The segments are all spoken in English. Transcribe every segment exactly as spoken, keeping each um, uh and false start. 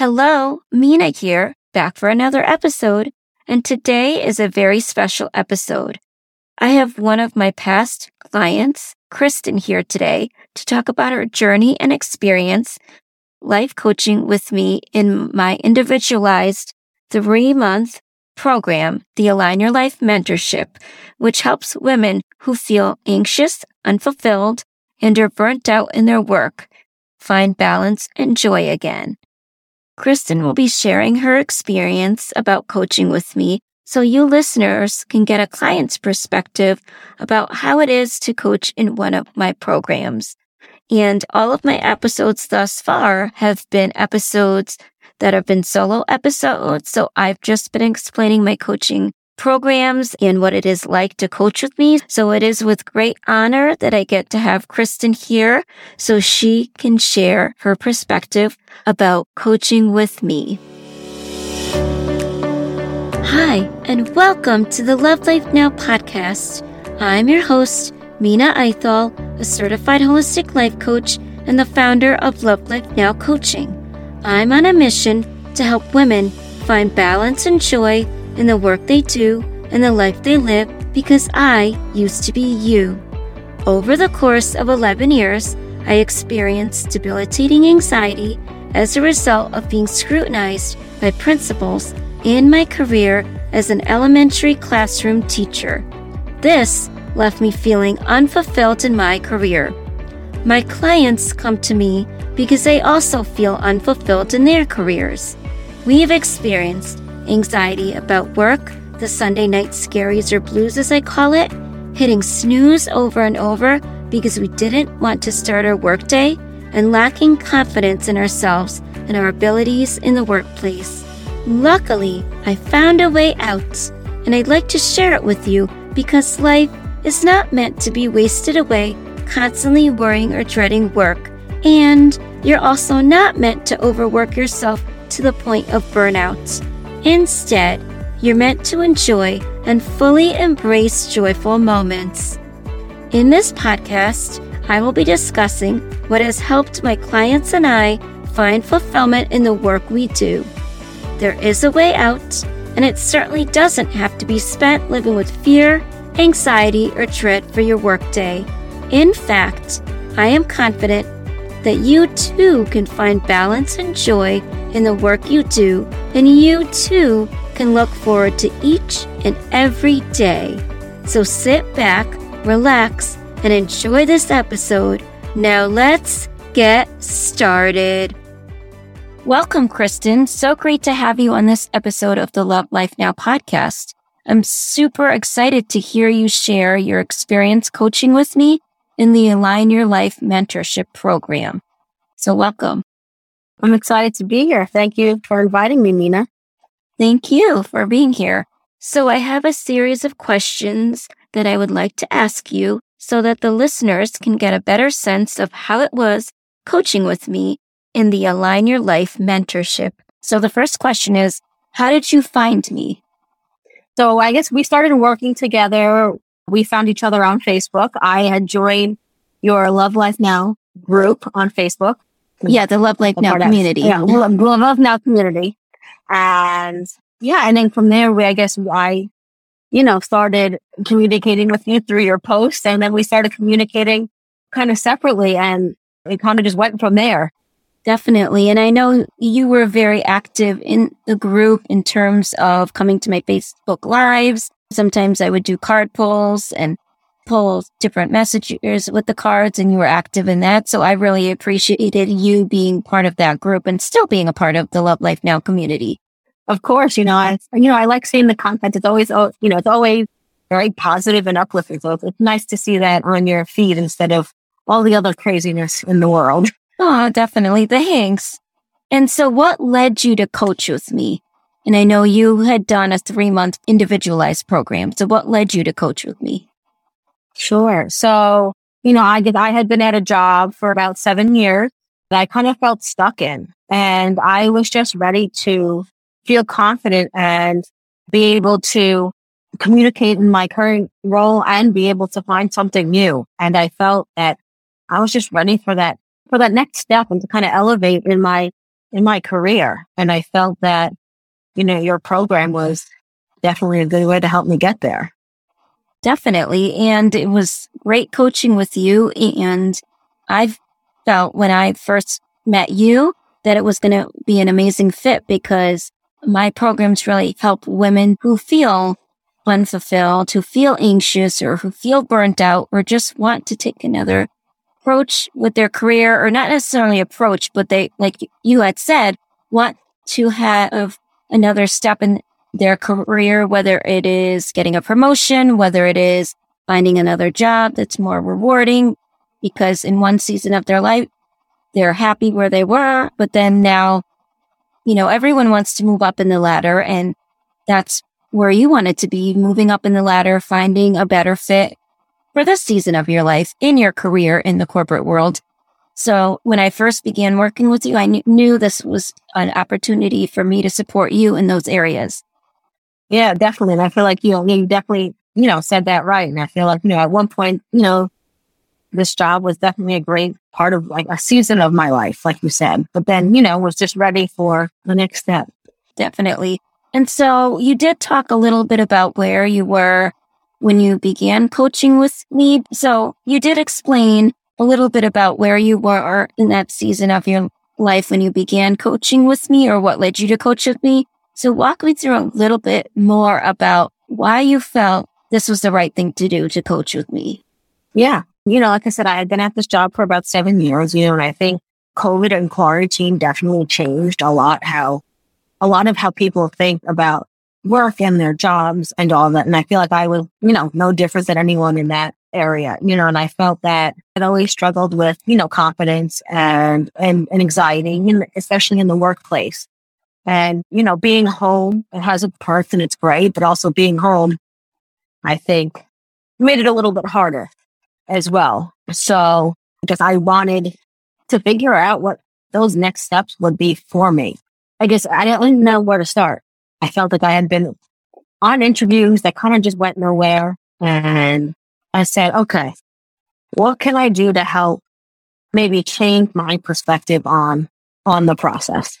Hello, Mina here, back for another episode, and today is a very special episode. I have one of my past clients, Kristen, here today to talk about her journey and experience life coaching with me in my individualized three-month program, the Align Your Life Mentorship, which helps women who feel anxious, unfulfilled, and are burnt out in their work find balance and joy again. Kristen will be sharing her experience about coaching with me so you listeners can get a client's perspective about how it is to coach in one of my programs. And all of my episodes thus far have been episodes that have been solo episodes, so I've just been explaining my coaching programs and what it is like to coach with me. So it is with great honor that I get to have Kristen here so she can share her perspective about coaching with me. Hi, and welcome to the Love Life Now podcast. I'm your host, Mina Eithal, a certified holistic life coach and the founder of Love Life Now Coaching. I'm on a mission to help women find balance and joy in the work they do and the life they live, because I used to be you. Over the course of eleven years, I experienced debilitating anxiety as a result of being scrutinized by principals in my career as an elementary classroom teacher. This left me feeling unfulfilled in my career. My clients come to me because they also feel unfulfilled in their careers. We have experienced anxiety about work, the Sunday night scaries or blues as I call it, hitting snooze over and over because we didn't want to start our workday, and lacking confidence in ourselves and our abilities in the workplace. Luckily, I found a way out, and I'd like to share it with you because life is not meant to be wasted away constantly worrying or dreading work, and you're also not meant to overwork yourself to the point of burnout. Instead, you're meant to enjoy and fully embrace joyful moments. In this podcast, I will be discussing what has helped my clients and I find fulfillment in the work we do. There is a way out, and it certainly doesn't have to be spent living with fear, anxiety, or dread for your workday. In fact, I am confident that you too can find balance and joy in the work you do, and you too can look forward to each and every day. So sit back, relax, and enjoy this episode. Now let's get started. Welcome, Kristen. So great to have you on this episode of the Love Life Now podcast. I'm super excited to hear you share your experience coaching with me in the Align Your Life Mentorship program. So welcome. I'm excited to be here. Thank you for inviting me, Mina. Thank you for being here. So I have a series of questions that I would like to ask you so that the listeners can get a better sense of how it was coaching with me in the Align Your Life Mentorship. So the first question is, how did you find me? So I guess we started working together. We found each other on Facebook. I had joined your Love Life Now group on Facebook. Yeah, the Love Life Now community. Yeah, Love, Love Now community. And yeah, and then from there, we, I guess I, you know, started communicating with you through your posts. And then we started communicating kind of separately. And it kind of just went from there. Definitely. And I know you were very active in the group in terms of coming to my Facebook Lives. Sometimes I would do card polls and pull different messages with the cards, and you were active in that. So I really appreciated you being part of that group and still being a part of the Love Life Now community. Of course, you know, I, you know, I like seeing the content. It's always, you know, it's always very positive and uplifting. So it's nice to see that on your feed instead of all the other craziness in the world. Oh, definitely. Thanks. And so what led you to coach with me? And I know you had done a three-month individualized program. So what led you to coach with me? Sure. So, you know, I did, I had been at a job for about seven years that I kind of felt stuck in. And I was just ready to feel confident and be able to communicate in my current role and be able to find something new. And I felt that I was just ready for that. for that next step and to kind of elevate in my in my career. And I felt that, you know, your program was definitely a good way to help me get there. Definitely. And it was great coaching with you. And I felt when I first met you that it was going to be an amazing fit, because my programs really help women who feel unfulfilled, who feel anxious, or who feel burnt out, or just want to take another approach with their career, or not necessarily approach, but they, like you had said, want to have another step in their career, whether it is getting a promotion, whether it is finding another job that's more rewarding, because in one season of their life, they're happy where they were, but then now, you know, everyone wants to move up in the ladder, and that's where you wanted to be, moving up in the ladder, finding a better fit for this season of your life, in your career, in the corporate world. So when I first began working with you, I kn- knew this was an opportunity for me to support you in those areas. Yeah, definitely. And I feel like, you know, you definitely, you know, said that right. And I feel like, you know, at one point, you know, this job was definitely a great part of like a season of my life, like you said, but then, you know, was just ready for the next step. Definitely. And so you did talk a little bit about where you were when you began coaching with me. So you did explain a little bit about where you were in that season of your life when you began coaching with me, or what led you to coach with me. So walk me through a little bit more about why you felt this was the right thing to do, to coach with me. Yeah. You know, like I said, I had been at this job for about seven years, you know, and I think COVID and quarantine definitely changed a lot how, a lot of how people think about work and their jobs and all that. And I feel like I was, you know, no different than anyone in that area, you know, and I felt that I'd always struggled with, you know, confidence and, and, and anxiety, you know, especially in the workplace. And, you know, being home, it has its perks and it's great, but also being home, I think, made it a little bit harder as well. So, because I wanted to figure out what those next steps would be for me. I guess I didn't know where to start. I felt like I had been on interviews that kind of just went nowhere. And I said, okay, what can I do to help maybe change my perspective on, on the process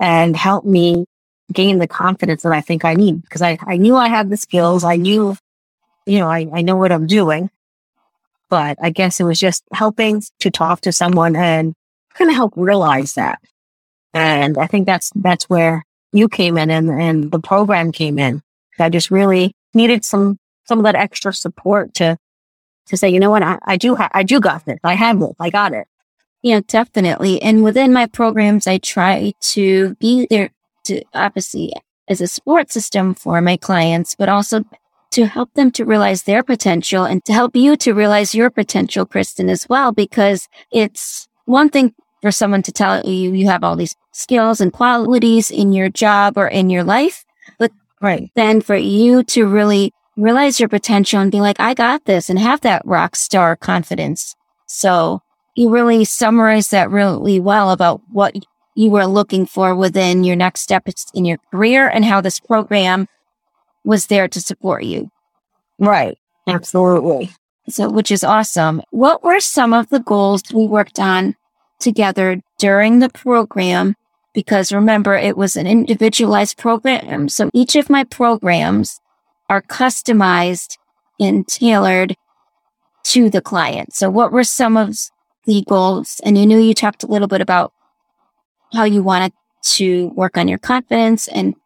and help me gain the confidence that I think I need? Because I, I knew I had the skills. I knew, you know, I, I know what I'm doing. But I guess it was just helping to talk to someone and kind of help realize that. And I think that's that's where you came in and, and the program came in. I just really needed some some of that extra support to to say, you know what, I, I do ha- I do got this. I have it. I got it. Yeah, definitely. And within my programs, I try to be there to obviously as a support system for my clients, but also to help them to realize their potential and to help you to realize your potential, Kristen, as well, because it's one thing for someone to tell you you have all these skills and qualities in your job or in your life, but right. Then for you to really realize your potential and be like, I got this, and have that rock star confidence. So you really summarized that really well about what you were looking for within your next steps in your career and how this program was there to support you. Right. Absolutely. So, which is awesome. What were some of the goals we worked on together during the program? Because remember, it was an individualized program. So each of my programs are customized and tailored to the client. So what were some of the goals? And I knew you talked a little bit about how you wanted to work on your confidence and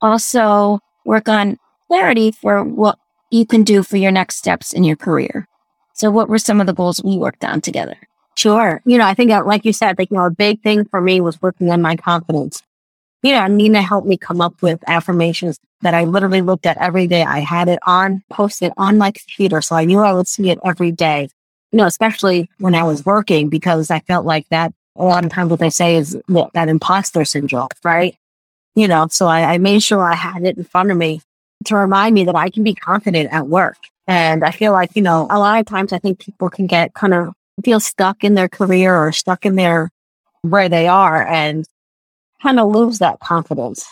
also work on clarity for what you can do for your next steps in your career. So what were some of the goals we worked on together? Sure. You know, I think, like you said, like, you know, a big thing for me was working on my confidence. You know, Nina helped me come up with affirmations that I literally looked at every day. I had it on, posted on my computer, so I knew I would see it every day. You know, especially when I was working, because I felt like that a lot of times what they say is that imposter syndrome, right? You know, so I, I made sure I had it in front of me to remind me that I can be confident at work. And I feel like, you know, a lot of times I think people can get kind of feel stuck in their career or stuck in their where they are and kind of lose that confidence.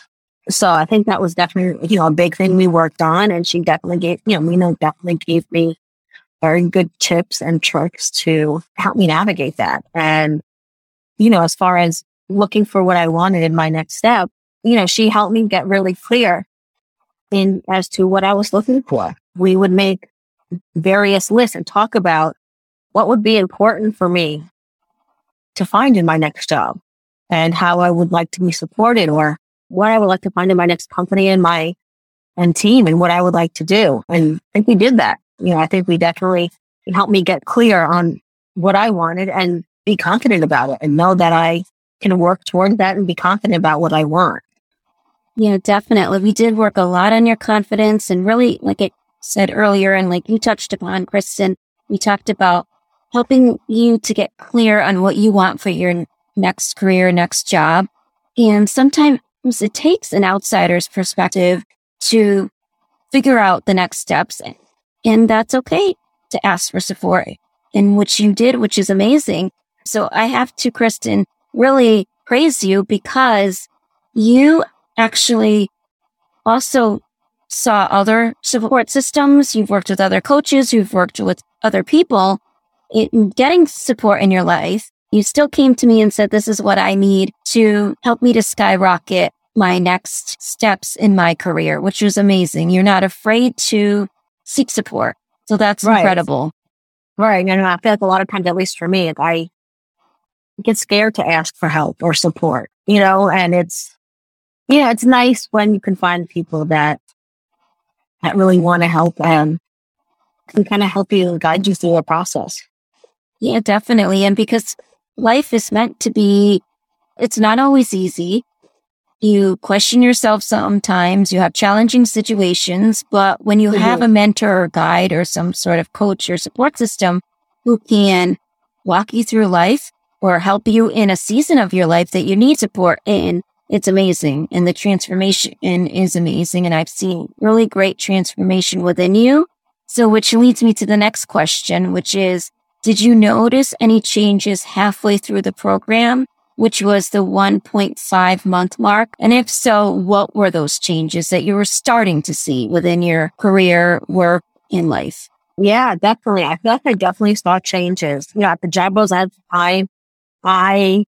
So I think that was definitely, you know, a big thing we worked on. And she definitely gave, you know, Mina definitely gave me very good tips and tricks to help me navigate that. And, you know, as far as looking for what I wanted in my next step, you know, she helped me get really clear in as to what I was looking for. We would make various lists and talk about what would be important for me to find in my next job and how I would like to be supported, or what I would like to find in my next company and my and team and what I would like to do. And I think we did that. You know, I think we definitely helped me get clear on what I wanted and be confident about it and know that I can work toward that and be confident about what I want. Yeah, definitely. We did work a lot on your confidence, and really, like I said earlier, and like you touched upon, Kristen, we talked about helping you to get clear on what you want for your next career, next job. And sometimes it takes an outsider's perspective to figure out the next steps. And that's okay to ask for support, and which you did, which is amazing. So I have to, Kristen, really praise you, because you actually also saw other support systems. You've worked with other coaches. You've worked with other people in getting support in your life. You still came to me and said, this is what I need to help me to skyrocket my next steps in my career, which was amazing. You're not afraid to seek support. So that's right. Incredible. Right. And I feel like a lot of times, at least for me, I get scared to ask for help or support, you know, and it's, yeah, it's nice when you can find people that that really want to help and can kind of help you, guide you through the process. Yeah, definitely. And because life is meant to be, it's not always easy. You question yourself sometimes, you have challenging situations, but when you have a mentor or guide or some sort of coach or support system who can walk you through life or help you in a season of your life that you need support in, it's amazing. And the transformation is amazing. And I've seen really great transformation within you. So which leads me to the next question, which is, did you notice any changes halfway through the program, which was the one point five month mark? And if so, what were those changes that you were starting to see within your career, work, and life? Yeah, definitely. I feel like I definitely saw changes. You know, at the job I was at the time, I,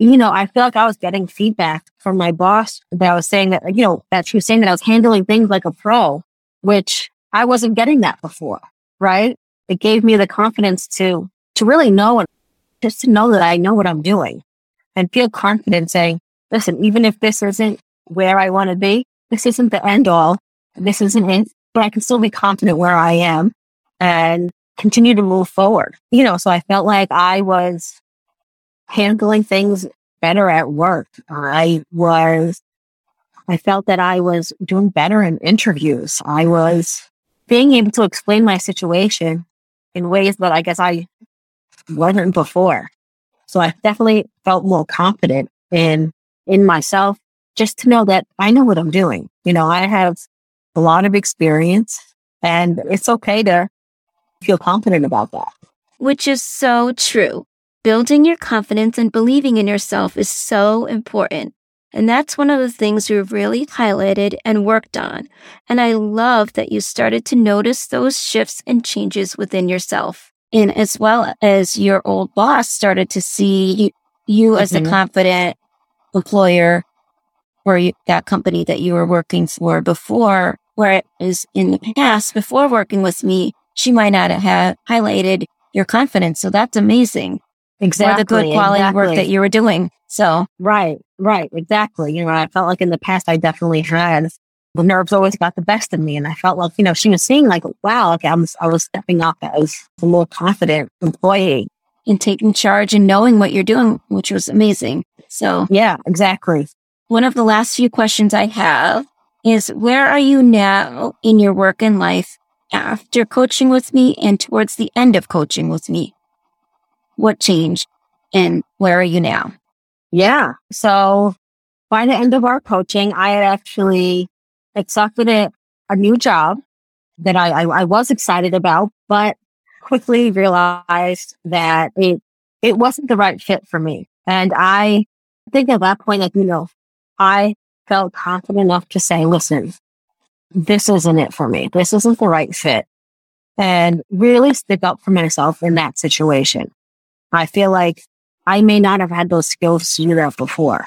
you know, I feel like I was getting feedback from my boss that I was saying that, you know, that she was saying that I was handling things like a pro, which I wasn't getting that before, right? It gave me the confidence to to really know and just to know that I know what I'm doing. And feel confident saying, listen, even if this isn't where I want to be, this isn't the end all, this isn't it, but I can still be confident where I am and continue to move forward. You know, so I felt like I was handling things better at work. I was, I felt that I was doing better in interviews. I was being able to explain my situation in ways that I guess I wasn't before. So I definitely felt more confident in in myself, just to know that I know what I'm doing. You know, I have a lot of experience, and it's okay to feel confident about that. Which is so true. Building your confidence and believing in yourself is so important. And that's one of the things we've really highlighted and worked on. And I love that you started to notice those shifts and changes within yourself. And as well as your old boss started to see you as mm-hmm. a confident employer for you, that company that you were working for before, whereas in the past, before working with me, she might not have highlighted your confidence. So that's amazing. Exactly. For the good quality exactly. work that you were doing. So Right, right, exactly. You know, I felt like in the past, I definitely had the nerves always got the best of me. And I felt like, you know, she was seeing like, wow, okay, I'm, I was stepping up as a more confident employee. And taking charge and knowing what you're doing, which was amazing. So yeah, exactly. One of the last few questions I have is, where are you now in your work and life after coaching with me and towards the end of coaching with me? What changed and where are you now? Yeah. So by the end of our coaching, I had actually accepted a, a new job that I, I, I was excited about, but quickly realized that it it wasn't the right fit for me. And I think at that point, like, you know, I felt confident enough to say, listen, this isn't it for me. This isn't the right fit. And really stick up for myself in that situation. I feel like I may not have had those skills to do that before.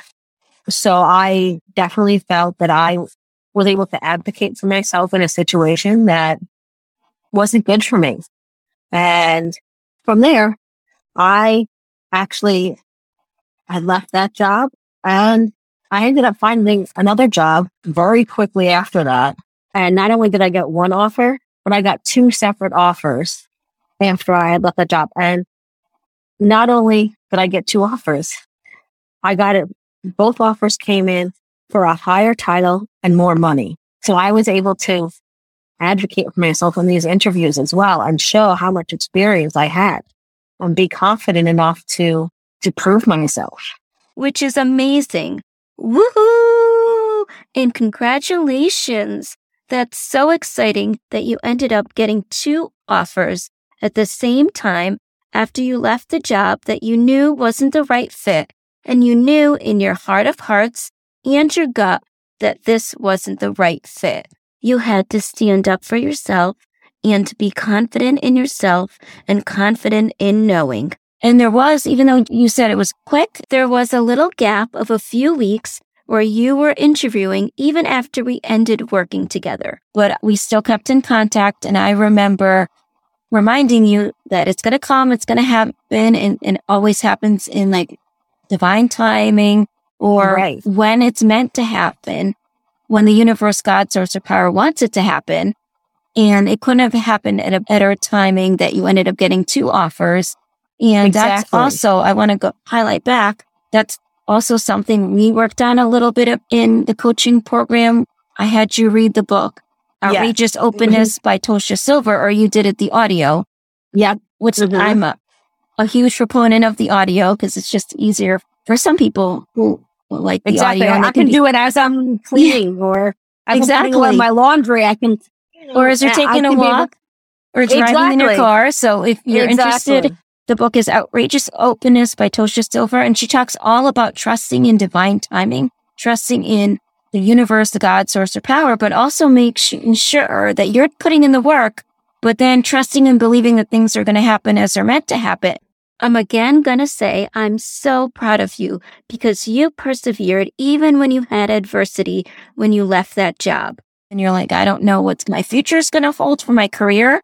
So I definitely felt that I was able to advocate for myself in a situation that wasn't good for me. And from there, I actually had left that job, and I ended up finding another job very quickly after that. And not only did I get one offer, but I got two separate offers after I had left that job. And not only did I get two offers, I got it. Both offers came in for a higher title and more money. So I was able to advocate for myself in these interviews as well and show how much experience I had and be confident enough to, to prove myself. Which is amazing. Woohoo! And congratulations. That's so exciting that you ended up getting two offers at the same time after you left the job that you knew wasn't the right fit, and you knew in your heart of hearts and your gut that this wasn't the right fit. You had to stand up for yourself and to be confident in yourself and confident in knowing. And there was, even though you said it was quick, there was a little gap of a few weeks where you were interviewing even after we ended working together. But we still kept in contact, and I remember reminding you that it's going to come, it's going to happen, and it always happens in like divine timing or right. when it's meant to happen, when the universe, God, source, or power wants it to happen. And it couldn't have happened at a better timing that you ended up getting two offers. And exactly. That's also, I want to go highlight back, that's also something we worked on a little bit of in the coaching program. I had you read the book, Outrageous yeah. Openness mm-hmm. by Tosha Silver, or you did it the audio. Yeah. Which mm-hmm. I'm a, a huge proponent of the audio because it's just easier for some people who like the exactly. audio. And I can, can do it as I'm cleaning yeah. or as exactly. I'm putting away my laundry. I can, you know, or as you're taking I a walk able, or driving exactly. in your car. So if you're exactly. interested, the book is Outrageous Openness by Tosha Silver, and she talks all about trusting in divine timing, trusting in the universe, the God, source, or power, but also make sure that you're putting in the work, but then trusting and believing that things are going to happen as they're meant to happen. I'm again going to say I'm so proud of you because you persevered even when you had adversity when you left that job. And you're like, I don't know what my future is going to hold for my career.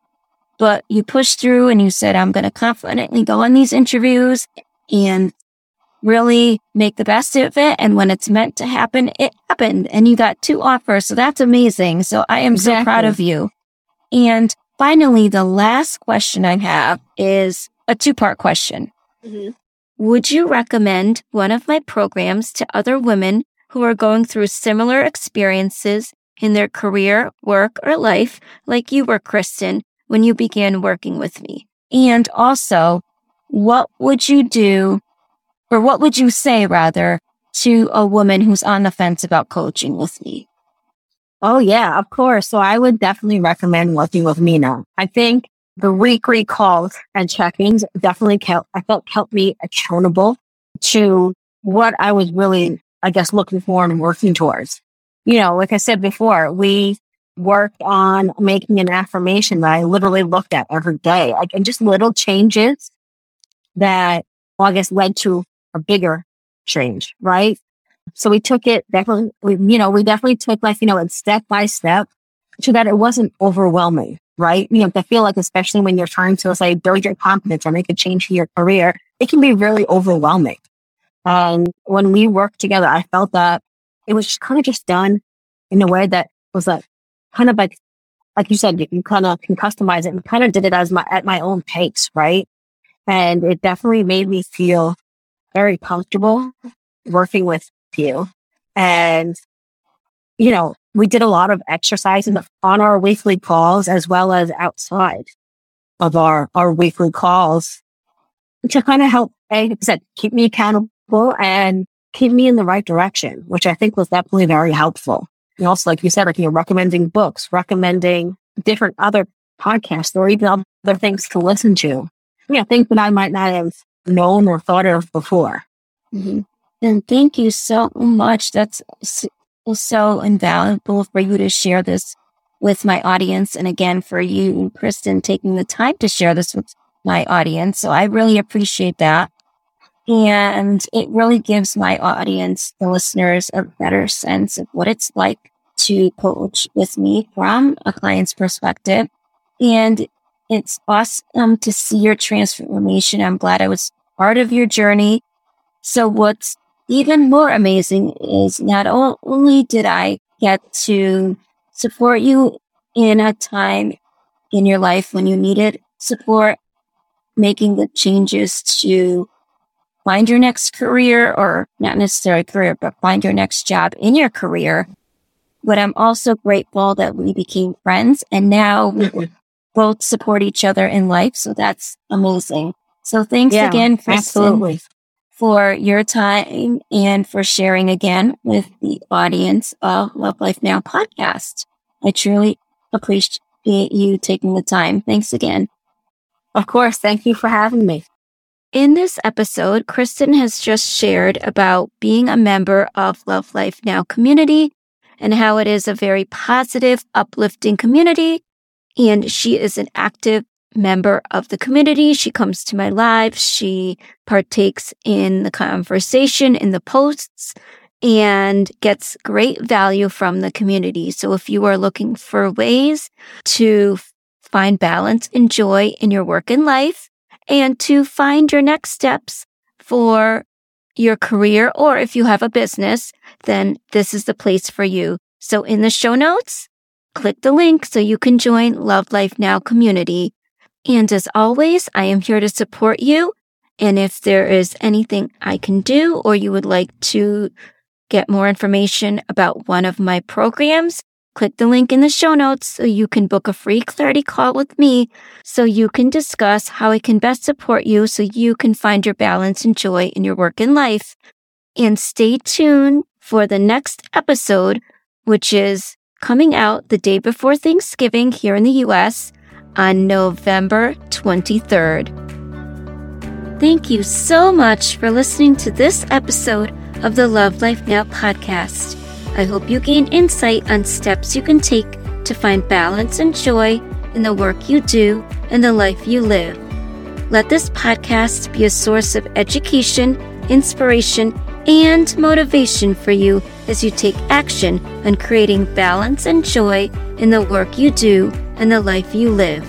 But you pushed through and you said, I'm going to confidently go on these interviews and really make the best of it. And when it's meant to happen, it happened. And you got two offers. So that's amazing. So I am exactly. so proud of you. And finally, the last question I have is a two-part question. Mm-hmm. Would you recommend one of my programs to other women who are going through similar experiences in their career, work, or life, like you were, Kristen, when you began working with me? And also, what would you do, or what would you say, rather, to a woman who's on the fence about coaching with me? Oh, yeah, of course. So I would definitely recommend working with Mina. I think the weekly calls and check-ins definitely kept, I felt kept me accountable to what I was really, I guess, looking for and working towards. You know, like I said before, we worked on making an affirmation that I literally looked at every day, like, and just little changes that, well, I guess, led to a bigger change, right? So we took it definitely, we, you know, we definitely took life, you know, and step by step so that it wasn't overwhelming, right? You know, I feel like, especially when you're trying to, say, build your confidence or make a change to your career, it can be really overwhelming. And when we worked together, I felt that it was just kind of just done in a way that was like, kind of like, like you said, you, you kind of can customize it, and kind of did it as my, at my own pace, right? And it definitely made me feel very comfortable working with you. And, you know, we did a lot of exercises on our weekly calls as well as outside of our, our weekly calls to kind of help, like I said, keep me accountable and keep me in the right direction, which I think was definitely very helpful. And also, like you said, like, you know, recommending books, recommending different other podcasts or even other things to listen to. Yeah, you know, things that I might not have known or thought of before. Mm-hmm. And thank you so much. That's so invaluable for you to share this with my audience. And again, for you and Kristen taking the time to share this with my audience. So I really appreciate that. And it really gives my audience, the listeners, a better sense of what it's like to coach with me from a client's perspective. And it's awesome to see your transformation. I'm glad I was part of your journey. So what's even more amazing is not only did I get to support you in a time in your life when you needed support, making the changes to find your next career, or not necessarily career, but find your next job in your career. But I'm also grateful that we became friends and now we both support each other in life. So that's amazing. So thanks yeah, again, Kristen, absolutely. for your time and for sharing again with the audience of Love Life Now podcast. I truly appreciate you taking the time. Thanks again. Of course. Thank you for having me. In this episode, Kristen has just shared about being a member of Love Life Now community and how it is a very positive, uplifting community. And she is an active member of the community. She comes to my lives. She partakes in the conversation, in the posts, and gets great value from the community. So if you are looking for ways to find balance and joy in your work and life, and to find your next steps for your career, or if you have a business, then this is the place for you. So in the show notes, click the link so you can join Love Life Now community. And as always, I am here to support you. And if there is anything I can do, or you would like to get more information about one of my programs, click the link in the show notes so you can book a free clarity call with me so you can discuss how I can best support you so you can find your balance and joy in your work and life. And stay tuned for the next episode, which is coming out the day before Thanksgiving here in the U S on November twenty-third. Thank you so much for listening to this episode of the Love Life Now podcast. I hope you gain insight on steps you can take to find balance and joy in the work you do and the life you live. Let this podcast be a source of education, inspiration, and motivation for you as you take action on creating balance and joy in the work you do and the life you live.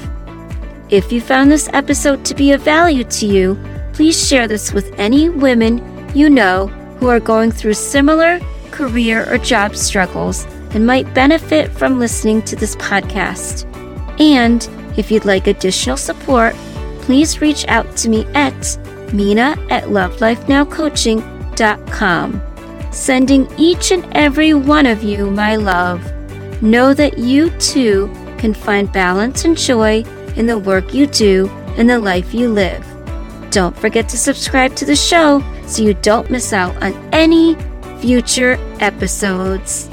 If you found this episode to be of value to you, please share this with any women you know who are going through similar career or job struggles and might benefit from listening to this podcast. And if you'd like additional support, please reach out to me at Mina at Love Life Now Coaching dot com. Sending each and every one of you my love. Know that you too can find balance and joy in the work you do and the life you live. Don't forget to subscribe to the show so you don't miss out on any future episodes.